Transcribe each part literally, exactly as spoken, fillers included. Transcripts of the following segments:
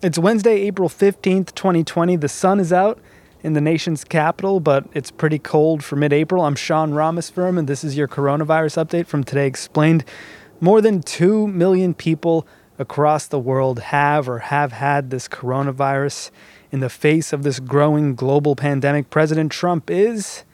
It's Wednesday, April fifteenth, twenty twenty. The sun is out in the nation's capital, but it's pretty cold for mid-April. I'm Sean Ramos-Firm, and this is your coronavirus update from Today Explained. More than two million people across the world have or have had this coronavirus. In the face of this growing global pandemic, President Trump is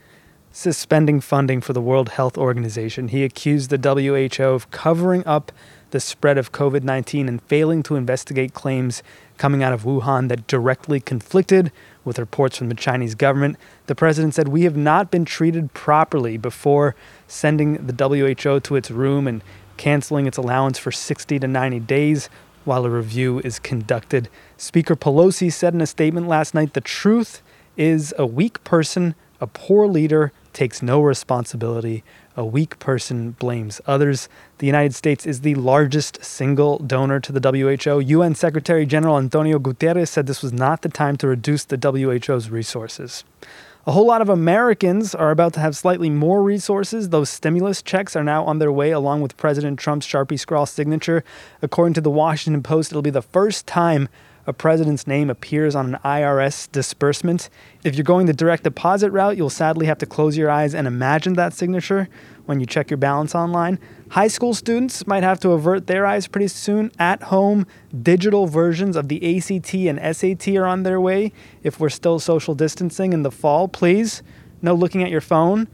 suspending funding for the World Health Organization. He accused the W H O of covering up the spread of COVID nineteen and failing to investigate claims coming out of Wuhan that directly conflicted with reports from the Chinese government. The president said, "We have not been treated properly," before sending the W H O to its room and canceling its allowance for sixty to ninety days while a review is conducted. Speaker Pelosi said in a statement last night, "The truth is a weak person, a poor leader takes no responsibility. A weak person blames others." The United States is the largest single donor to the W H O. U N Secretary General Antonio Guterres said this was not the time to reduce the W H O's resources. A whole lot of Americans are about to have slightly more resources. Those stimulus checks are now on their way, along with President Trump's Sharpie scrawl signature. According to the Washington Post, it'll be the first time a president's name appears on an I R S disbursement. If you're going the direct deposit route, you'll sadly have to close your eyes and imagine that signature when you check your balance online. High school students might have to avert their eyes pretty soon. At home, digital versions of the A C T and S A T are on their way. If we're still social distancing in the fall, please, no looking at your phone,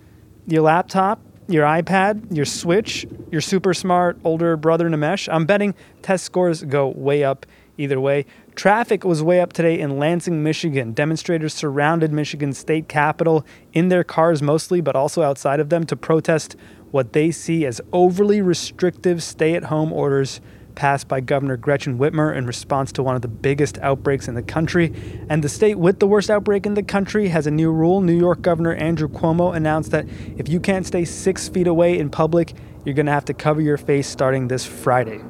your laptop, your iPad, your Switch, your super smart older brother Nimesh. I'm betting test scores go way up either way. Traffic was way up today in Lansing, Michigan. Demonstrators surrounded Michigan's state capitol in their cars mostly, but also outside of them, to protest what they see as overly restrictive stay-at-home orders passed by Governor Gretchen Whitmer in response to one of the biggest outbreaks in the country. And the state with the worst outbreak in the country has a new rule. New York Governor Andrew Cuomo announced that if you can't stay six feet away in public, you're going to have to cover your face starting this Friday.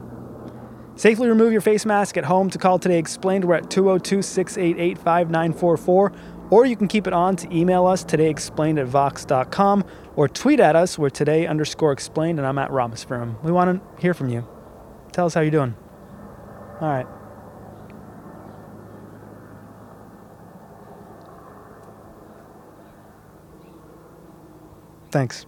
Safely remove your face mask at home. To call Today Explained, we're at two oh two, six eight eight, five nine four four, or you can keep it on to email us, todayexplained at Vox dot com, or tweet at us, we're today underscore explained, and I'm at Ramos-Firm. We want to hear from you. Tell us how you're doing. All right. Thanks.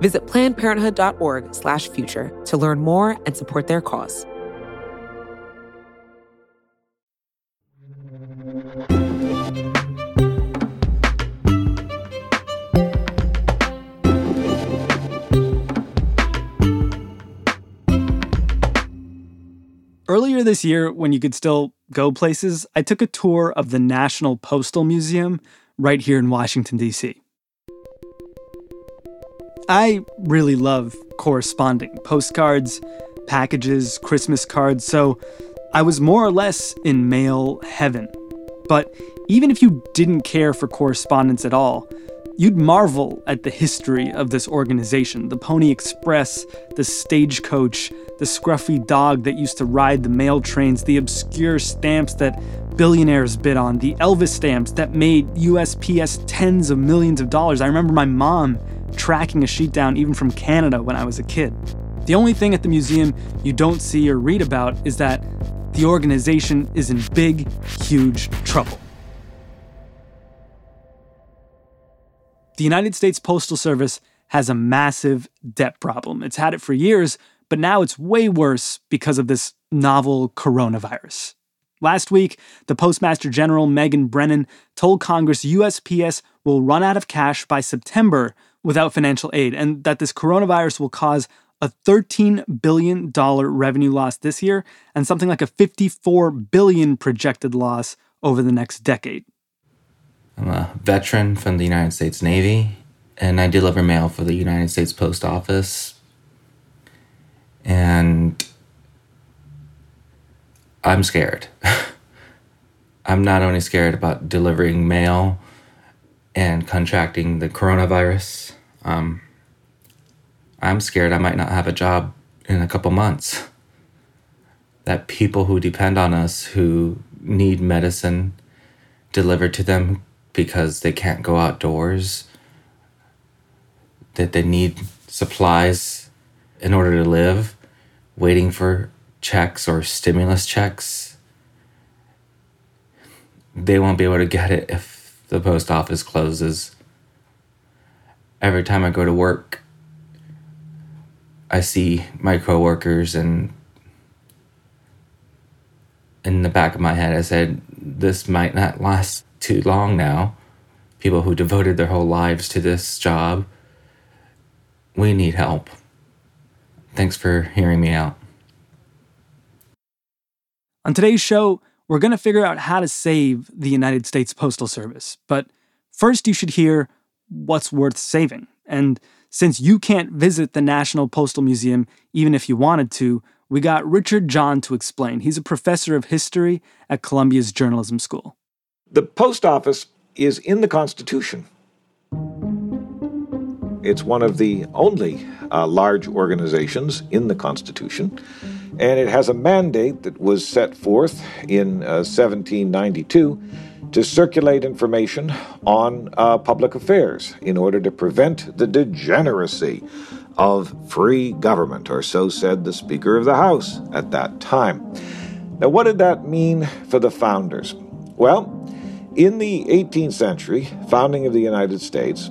Visit Planned Parenthood dot org slash future to learn more and support their cause. Earlier this year, when you could still go places, I took a tour of the National Postal Museum right here in Washington, D C I really love corresponding, postcards, packages, Christmas cards, so I was more or less in mail heaven. But even if you didn't care for correspondence at all, you'd marvel at the history of this organization, the Pony Express, the stagecoach, the scruffy dog that used to ride the mail trains, the obscure stamps that billionaires bid on, the Elvis stamps that made U S P S tens of millions of dollars. I remember my mom tracking a sheet down even from Canada when I was a kid. The only thing at the museum you don't see or read about is that the organization is in big, huge trouble. The United States Postal Service has a massive debt problem. It's had it for years, but now it's way worse because of this novel coronavirus. Last week, the Postmaster General, Megan Brennan, told Congress U S P S will run out of cash by September without financial aid, and that this coronavirus will cause a thirteen billion dollars revenue loss this year and something like a fifty-four billion dollars projected loss over the next decade. I'm a veteran from the United States Navy, and I deliver mail for the United States Post Office. And I'm scared. I'm not only scared about delivering mail and contracting the coronavirus. Um, I'm scared I might not have a job in a couple months. That people who depend on us, who need medicine delivered to them because they can't go outdoors, that they need supplies in order to live, waiting for checks or stimulus checks, they won't be able to get it if the post office closes. Every time I go to work, I see my coworkers, and in the back of my head, I said, this might not last too long now. People who devoted their whole lives to this job, we need help. Thanks for hearing me out. On today's show, we're going to figure out how to save the United States Postal Service. But first, you should hear what's worth saving. And since you can't visit the National Postal Museum, even if you wanted to, we got Richard John to explain. He's a professor of history at Columbia's Journalism School. The post office is in the Constitution. It's one of the only uh, large organizations in the Constitution. And it has a mandate that was set forth in uh, seventeen ninety-two to circulate information on uh, public affairs in order to prevent the degeneracy of free government, or so said the Speaker of the House at that time. Now, what did that mean for the founders? Well, in the eighteenth century, founding of the United States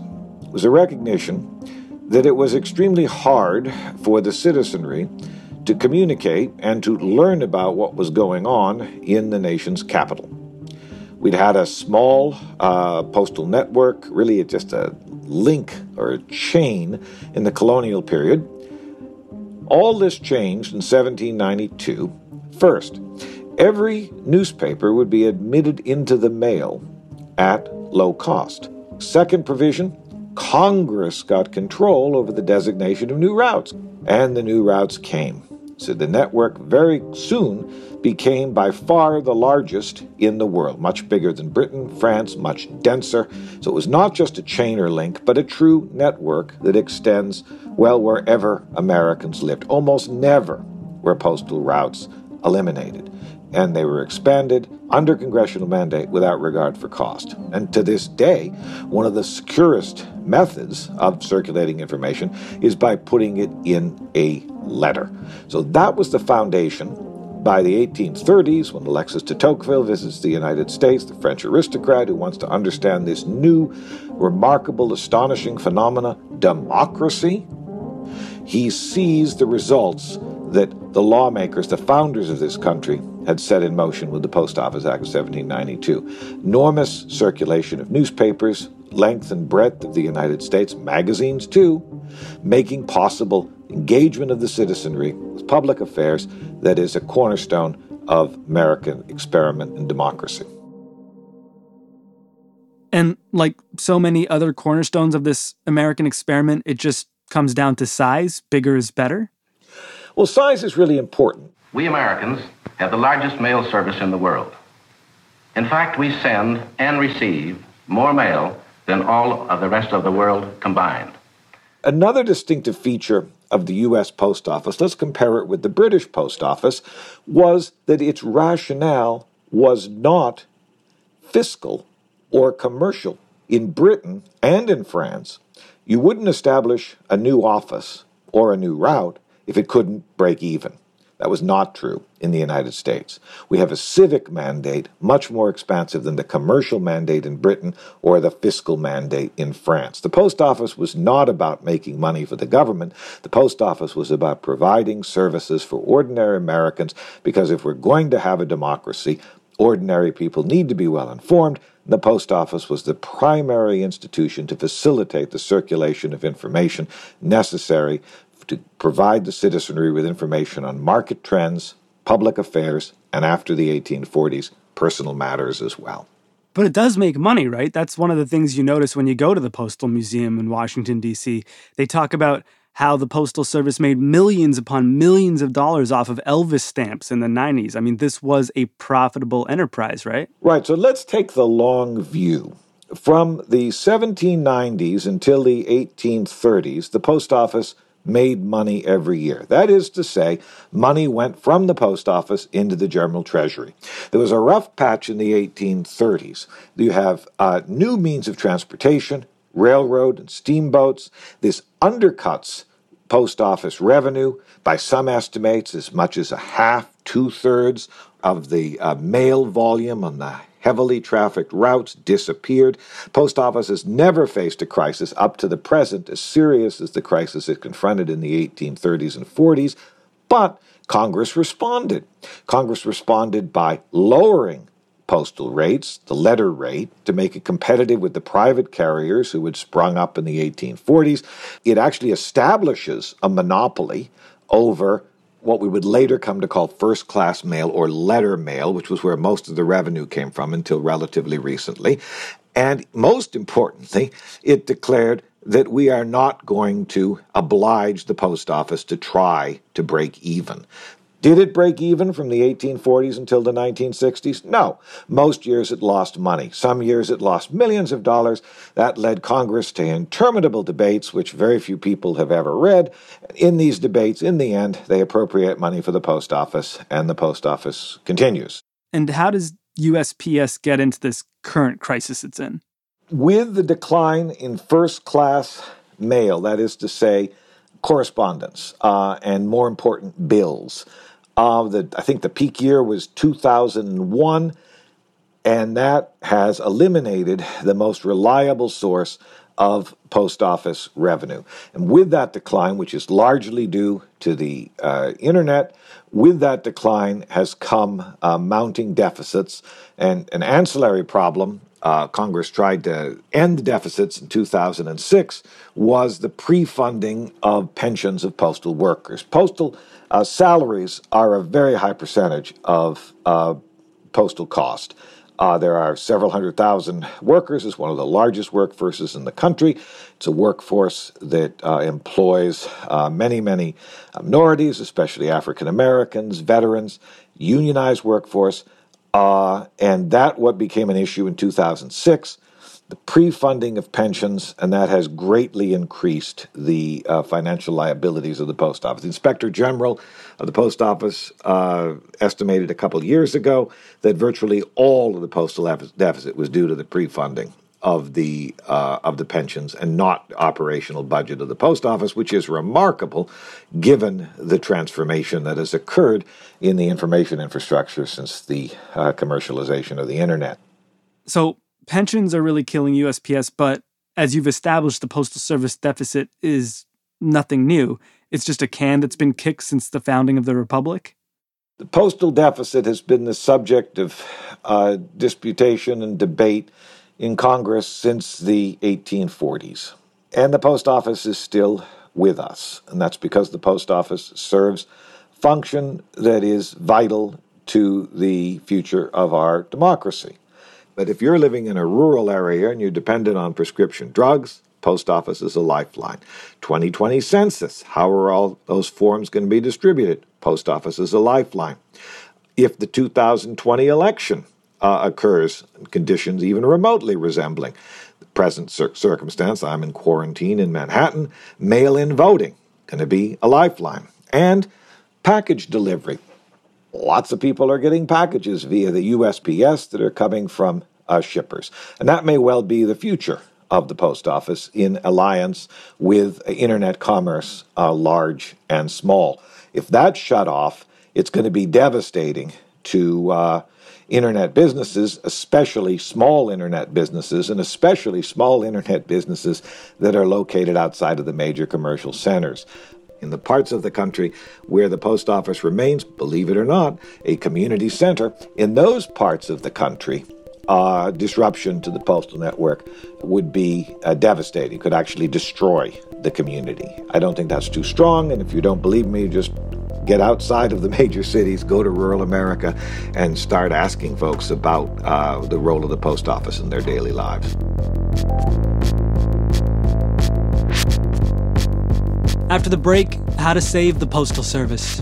was a recognition that it was extremely hard for the citizenry to communicate and to learn about what was going on in the nation's capital. We'd had a small uh, postal network, really just a link or a chain in the colonial period. All this changed in seventeen ninety-two. First, every newspaper would be admitted into the mail at low cost. Second provision, Congress got control over the designation of new routes, and the new routes came. So the network very soon became by far the largest in the world, much bigger than Britain, France, much denser. So it was not just a chain or link, but a true network that extends, well, wherever Americans lived. Almost never were postal routes eliminated, and they were expanded under congressional mandate without regard for cost. And to this day, one of the securest methods of circulating information is by putting it in a letter. So that was the foundation. By the eighteen thirties, when Alexis de Tocqueville visits the United States, the French aristocrat who wants to understand this new, remarkable, astonishing phenomena, democracy, he sees the results that the lawmakers, the founders of this country, had set in motion with the Post Office Act of seventeen ninety-two. Enormous circulation of newspapers, length and breadth of the United States, magazines too, making possible engagement of the citizenry with public affairs that is a cornerstone of American experiment in democracy. And like so many other cornerstones of this American experiment, it just comes down to size. Bigger is better. Well, size is really important. We Americans have the largest mail service in the world. In fact, we send and receive more mail than all of the rest of the world combined. Another distinctive feature of the U S. Post Office, let's compare it with the British Post Office, was that its rationale was not fiscal or commercial. In Britain and in France, you wouldn't establish a new office or a new route if it couldn't break even. That was not true in the United States. We have a civic mandate much more expansive than the commercial mandate in Britain or the fiscal mandate in France. The post office was not about making money for the government. The post office was about providing services for ordinary Americans, because if we're going to have a democracy, ordinary people need to be well informed. The post office was the primary institution to facilitate the circulation of information necessary to provide the citizenry with information on market trends, public affairs, and after the eighteen forties, personal matters as well. But it does make money, right? That's one of the things you notice when you go to the Postal Museum in Washington, D C They talk about how the Postal Service made millions upon millions of dollars off of Elvis stamps in the nineties. I mean, this was a profitable enterprise, right? Right. So let's take the long view. From the seventeen nineties until the eighteen thirties, the Post Office made money every year. That is to say, money went from the post office into the general treasury. There was a rough patch in the eighteen thirties. You have uh, new means of transportation, railroad and steamboats. This undercuts post office revenue by some estimates as much as a half, two-thirds of the uh, mail volume on the heavily trafficked routes disappeared. Post Office has never faced a crisis up to the present as serious as the crisis it confronted in the eighteen thirties and forties, but Congress responded. Congress responded by lowering postal rates, the letter rate, to make it competitive with the private carriers who had sprung up in the eighteen forties. It actually establishes a monopoly over what we would later come to call first-class mail or letter mail, which was where most of the revenue came from until relatively recently. And most importantly, it declared that we are not going to oblige the post office to try to break even. Did it break even from the eighteen forties until the nineteen sixties? No. Most years it lost money. Some years it lost millions of dollars. That led Congress to interminable debates, which very few people have ever read. In these debates, in the end, they appropriate money for the post office, and the post office continues. And how does U S P S get into this current crisis it's in? With the decline in first-class mail, that is to say, correspondence, uh, and more important, bills. Uh, the, I think the peak year was two thousand one, and that has eliminated the most reliable source of post office revenue. And with that decline, which is largely due to the uh, internet, with that decline has come uh, mounting deficits and an ancillary problem. Uh, Congress tried to end the deficits in two thousand six, was the pre-funding of pensions of postal workers. Postal uh, salaries are a very high percentage of uh, postal cost. Uh, there are several hundred thousand workers. It's one of the largest workforces in the country. It's a workforce that uh, employs uh, many, many minorities, especially African Americans, veterans, unionized workforce. Uh, and that what became an issue in two thousand six, the pre-funding of pensions, and that has greatly increased the uh, financial liabilities of the Post Office. The Inspector General of the Post Office uh, estimated a couple of years ago that virtually all of the postal deficit was due to the pre-funding of the uh, of the pensions and not operational budget of the post office, which is remarkable given the transformation that has occurred in the information infrastructure since the uh, commercialization of the internet. So pensions are really killing U S P S, but as you've established, the Postal Service deficit is nothing new. It's just a can that's been kicked since the founding of the Republic. The postal deficit has been the subject of uh, disputation and debate in Congress since the eighteen forties. And the post office is still with us. And that's because the post office serves function that is vital to the future of our democracy. But if you're living in a rural area and you're dependent on prescription drugs, post office is a lifeline. twenty twenty census, how are all those forms going to be distributed? Post office is a lifeline. If the two thousand twenty election Uh, occurs in conditions even remotely resembling the present cir- circumstance. I'm in quarantine in Manhattan. Mail-in voting, going to be a lifeline. And package delivery. Lots of people are getting packages via the U S P S that are coming from uh, shippers. And that may well be the future of the post office in alliance with internet commerce, uh, large and small. If that's shut off, it's going to be devastating to uh, internet businesses, especially small internet businesses, and especially small internet businesses that are located outside of the major commercial centers. In the parts of the country where the post office remains, believe it or not, a community center, in those parts of the country, uh, disruption to the postal network would be uh, devastating, could actually destroy the community. I don't think that's too strong, and if you don't believe me, just get outside of the major cities, go to rural America, and start asking folks about uh, the role of the post office in their daily lives. After the break, how to save the Postal Service.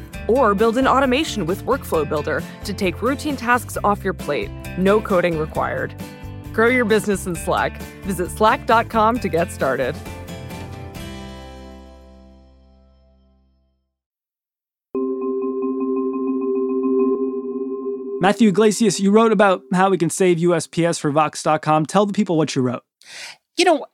Or build an automation with Workflow Builder to take routine tasks off your plate. No coding required. Grow your business in Slack. Visit slack dot com to get started. Matthew Iglesias, you wrote about how we can save U S P S for Vox dot com. Tell the people what you wrote. You know,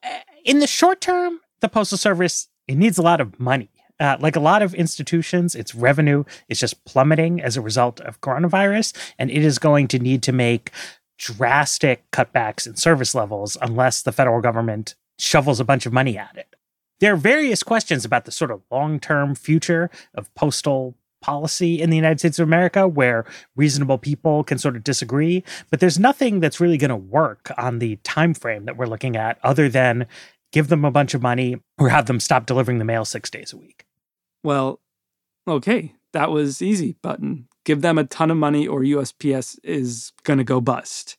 in the short term, the Postal Service, it needs a lot of money. Uh, like a lot of institutions, its revenue is just plummeting as a result of coronavirus, and it is going to need to make drastic cutbacks in service levels unless the federal government shovels a bunch of money at it. There are various questions about the sort of long-term future of postal policy in the United States of America where reasonable people can sort of disagree, but there's nothing that's really going to work on the time frame that we're looking at other than give them a bunch of money, or have them stop delivering the mail six days a week. Well, okay, that was easy button. Give them a ton of money or U S P S is going to go bust.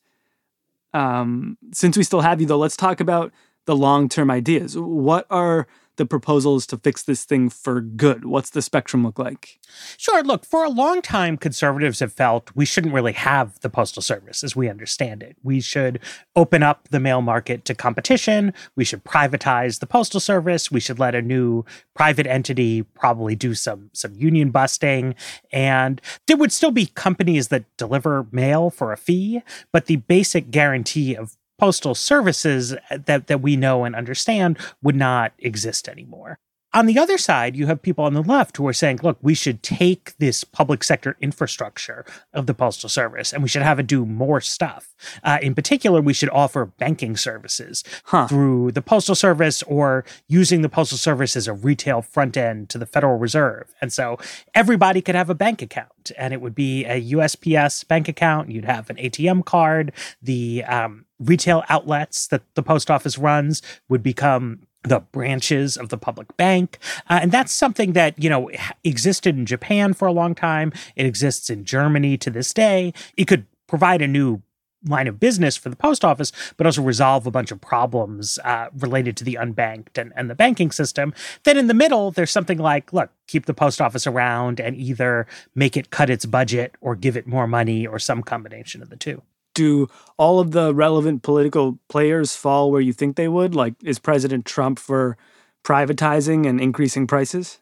Um, since we still have you, though, let's talk about the long-term ideas. What are the proposals to fix this thing for good? What's the spectrum look like? Sure. Look, for a long time, conservatives have felt we shouldn't really have the Postal Service as we understand it. We should open up the mail market to competition. We should privatize the Postal Service. We should let a new private entity probably do some, some union busting. And there would still be companies that deliver mail for a fee, but the basic guarantee of postal services that, that we know and understand would not exist anymore. On the other side, you have people on the left who are saying, look, we should take this public sector infrastructure of the Postal Service and we should have it do more stuff. Uh, in particular, we should offer banking services huh. through the Postal Service or using the Postal Service as a retail front end to the Federal Reserve. And so everybody could have a bank account and it would be a U S P S bank account. You'd have an A T M card. The um, retail outlets that the post office runs would become the branches of the public bank. Uh, and that's something that, you know, existed in Japan for a long time. It exists in Germany to this day. It could provide a new line of business for the post office, but also resolve a bunch of problems uh, related to the unbanked and, and the banking system. Then in the middle, there's something like, look, keep the post office around and either make it cut its budget or give it more money or some combination of the two. Do all of the relevant political players fall where you think they would? Like, is President Trump for privatizing and increasing prices?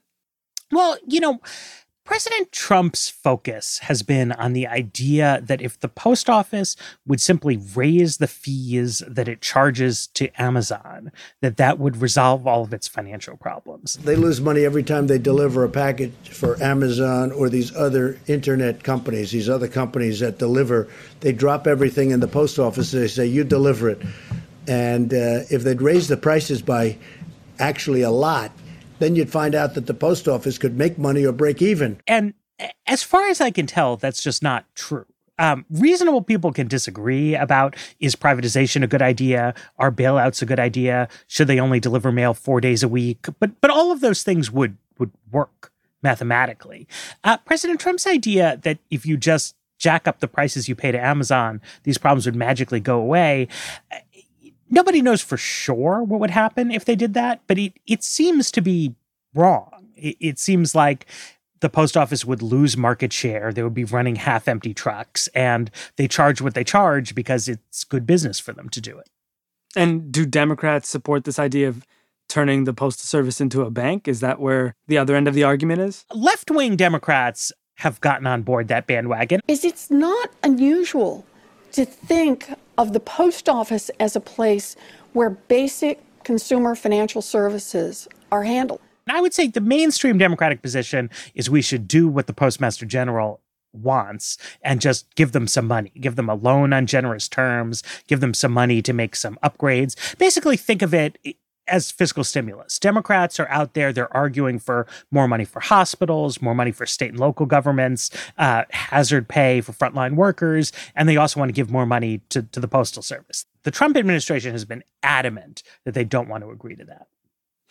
Well, you know, President Trump's focus has been on the idea that if the post office would simply raise the fees that it charges to Amazon, that that would resolve all of its financial problems. They lose money every time they deliver a package for Amazon or these other internet companies, these other companies that deliver. They drop everything in the post office. They say, you deliver it. And uh, if they'd raise the prices by actually a lot, then you'd find out that the post office could make money or break even. And as far as I can tell, that's just not true. Um, reasonable people can disagree about, is privatization a good idea? Are bailouts a good idea? Should they only deliver mail four days a week? But but all of those things would, would work mathematically. Uh, President Trump's idea that if you just jack up the prices you pay to Amazon, these problems would magically go away— nobody knows for sure what would happen if they did that, but it, it seems to be wrong. It, it seems like the post office would lose market share. They would be running half-empty trucks, and they charge what they charge because it's good business for them to do it. And do Democrats support this idea of turning the Postal Service into a bank? Is that where the other end of the argument is? Left-wing Democrats have gotten on board that bandwagon. Is it's not unusual to think of the post office as a place where basic consumer financial services are handled. And I would say the mainstream Democratic position is we should do what the Postmaster General wants and just give them some money, give them a loan on generous terms, give them some money to make some upgrades. Basically, think of it as fiscal stimulus. Democrats are out there, they're arguing for more money for hospitals, more money for state and local governments, uh, hazard pay for frontline workers, and they also want to give more money to, to the Postal Service. The Trump administration has been adamant that they don't want to agree to that.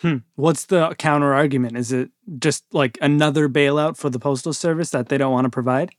Hmm. What's the counter-argument? Is it just like another bailout for the Postal Service that they don't want to provide?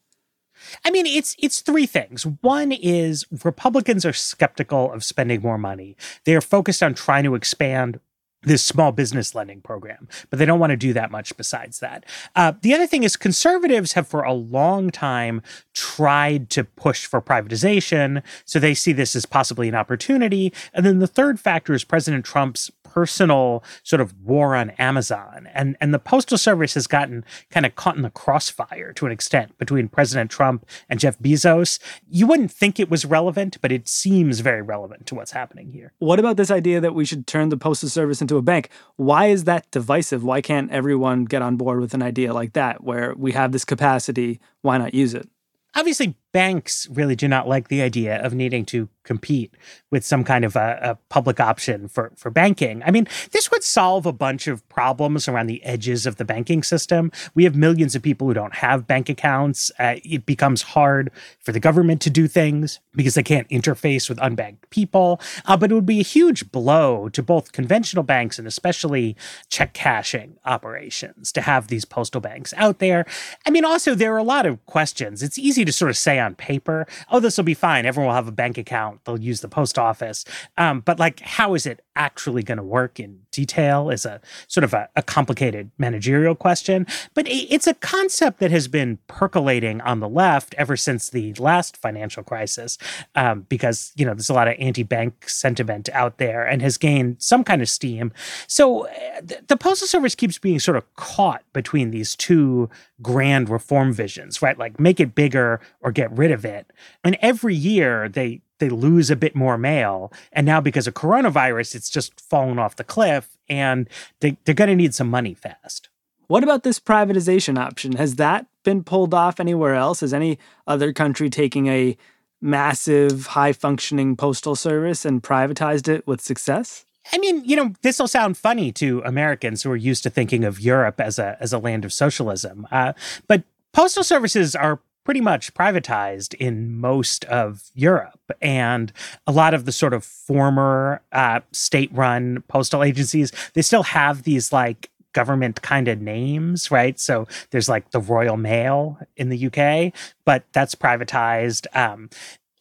I mean, it's it's three things. One is Republicans are skeptical of spending more money. They are focused on trying to expand this small business lending program, but they don't want to do that much besides that. Uh, the other thing is conservatives have for a long time tried to push for privatization, so they see this as possibly an opportunity. And then the third factor is President Trump's personal sort of war on Amazon. And, and the Postal Service has gotten kind of caught in the crossfire to an extent between President Trump and Jeff Bezos. You wouldn't think it was relevant, but it seems very relevant to what's happening here. What about this idea that we should turn the Postal Service into a bank? Why is that divisive? Why can't everyone get on board with an idea like that, where we have this capacity, why not use it? Obviously, banks really do not like the idea of needing to compete with some kind of a, a public option for, for banking. I mean, this would solve a bunch of problems around the edges of the banking system. We have millions of people who don't have bank accounts. Uh, it becomes hard for the government to do things because they can't interface with unbanked people. Uh, but it would be a huge blow to both conventional banks and especially check cashing operations to have these postal banks out there. I mean, also, there are a lot of questions. It's easy to sort of say on paper, oh, this will be fine. Everyone will have a bank account. They'll use the post office. Um, but like, how is it actually going to work in detail is a sort of a, a complicated managerial question. But it's a concept that has been percolating on the left ever since the last financial crisis, um, because, you know, there's a lot of anti-bank sentiment out there and has gained some kind of steam. So uh, the, the Postal Service keeps being sort of caught between these two grand reform visions, right? Like make it bigger or get rid of it. And every year they they lose a bit more mail. And now because of coronavirus, it's just fallen off the cliff and they, they're going to need some money fast. What about this privatization option? Has that been pulled off anywhere else? Is any other country taking a massive, high-functioning postal service and privatized it with success? I mean, you know, this will sound funny to Americans who are used to thinking of Europe as a as a land of socialism. Uh, but postal services are pretty much privatized in most of Europe. And a lot of the sort of former uh, state-run postal agencies, they still have these like government kind of names, right? So there's like the Royal Mail in the U K, but that's privatized. Um,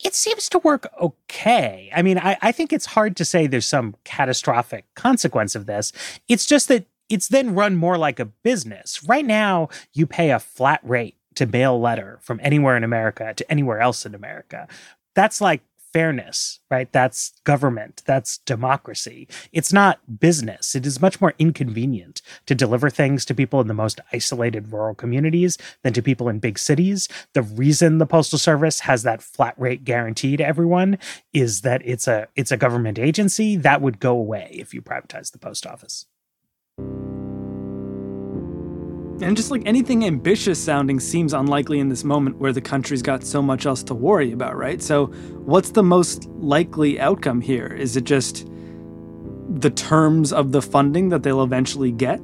it seems to work okay. I mean, I, I think it's hard to say there's some catastrophic consequence of this. It's just that it's then run more like a business. Right now, you pay a flat rate to mail letter from anywhere in America to anywhere else in America. That's like fairness, right? That's government. That's democracy. It's not business. It is much more inconvenient to deliver things to people in the most isolated rural communities than to people in big cities. The reason the Postal Service has that flat rate guarantee to everyone is that it's a it's a government agency. That would go away if you privatize the post office. And just like anything ambitious sounding seems unlikely in this moment where the country's got so much else to worry about, right? So what's the most likely outcome here? Is it just the terms of the funding that they'll eventually get?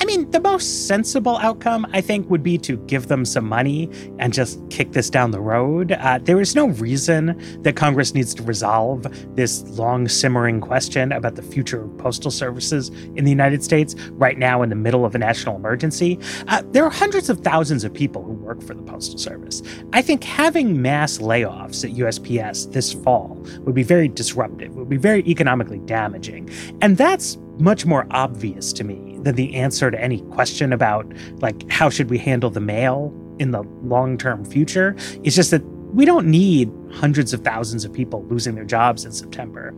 I mean, the most sensible outcome, I think, would be to give them some money and just kick this down the road. Uh, there is no reason that Congress needs to resolve this long simmering question about the future of postal services in the United States right now in the middle of a national emergency. Uh, there are hundreds of thousands of people who work for the Postal Service. I think having mass layoffs at U S P S this fall would be very disruptive, would be very economically damaging. And that's much more obvious to me than the answer to any question about, like, how should we handle the mail in the long-term future. It's just that we don't need hundreds of thousands of people losing their jobs in September.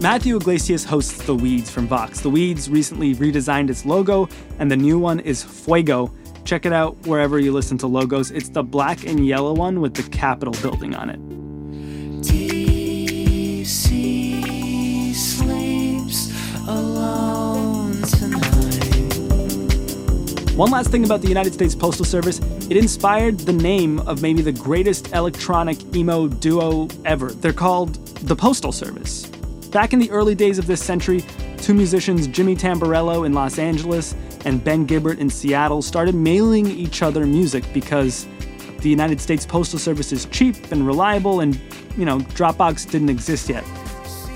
Matthew Iglesias hosts The Weeds from Vox. The Weeds recently redesigned its logo, and the new one is Fuego. Check it out wherever you listen to logos. It's the black and yellow one with the Capitol building on it. T C sleeps alone tonight. One last thing about the United States Postal Service. It inspired the name of maybe the greatest electronic emo duo ever. They're called the Postal Service. Back in the early days of this century, two musicians, Jimmy Tamborello in Los Angeles and Ben Gibbert in Seattle, started mailing each other music because the United States Postal Service is cheap and reliable, and, you know, Dropbox didn't exist yet.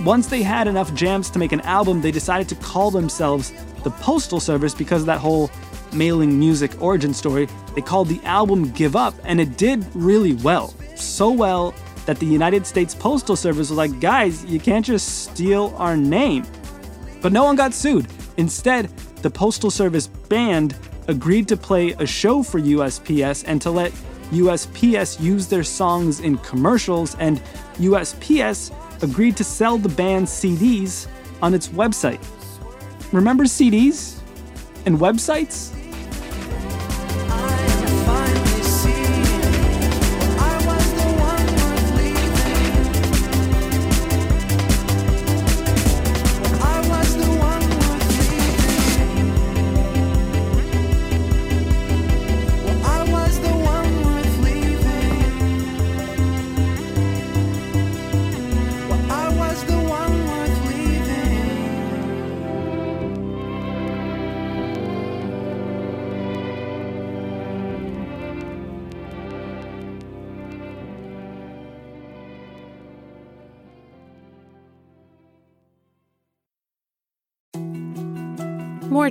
Once they had enough jams to make an album, they decided to call themselves the Postal Service because of that whole mailing music origin story. They called the album Give Up, and it did really well. So well that the United States Postal Service was like, guys, you can't just steal our name. But no one got sued. Instead, the Postal Service band agreed to play a show for U S P S and to let U S P S used their songs in commercials, and U S P S agreed to sell the band's C Ds on its website. Remember C Ds and websites? More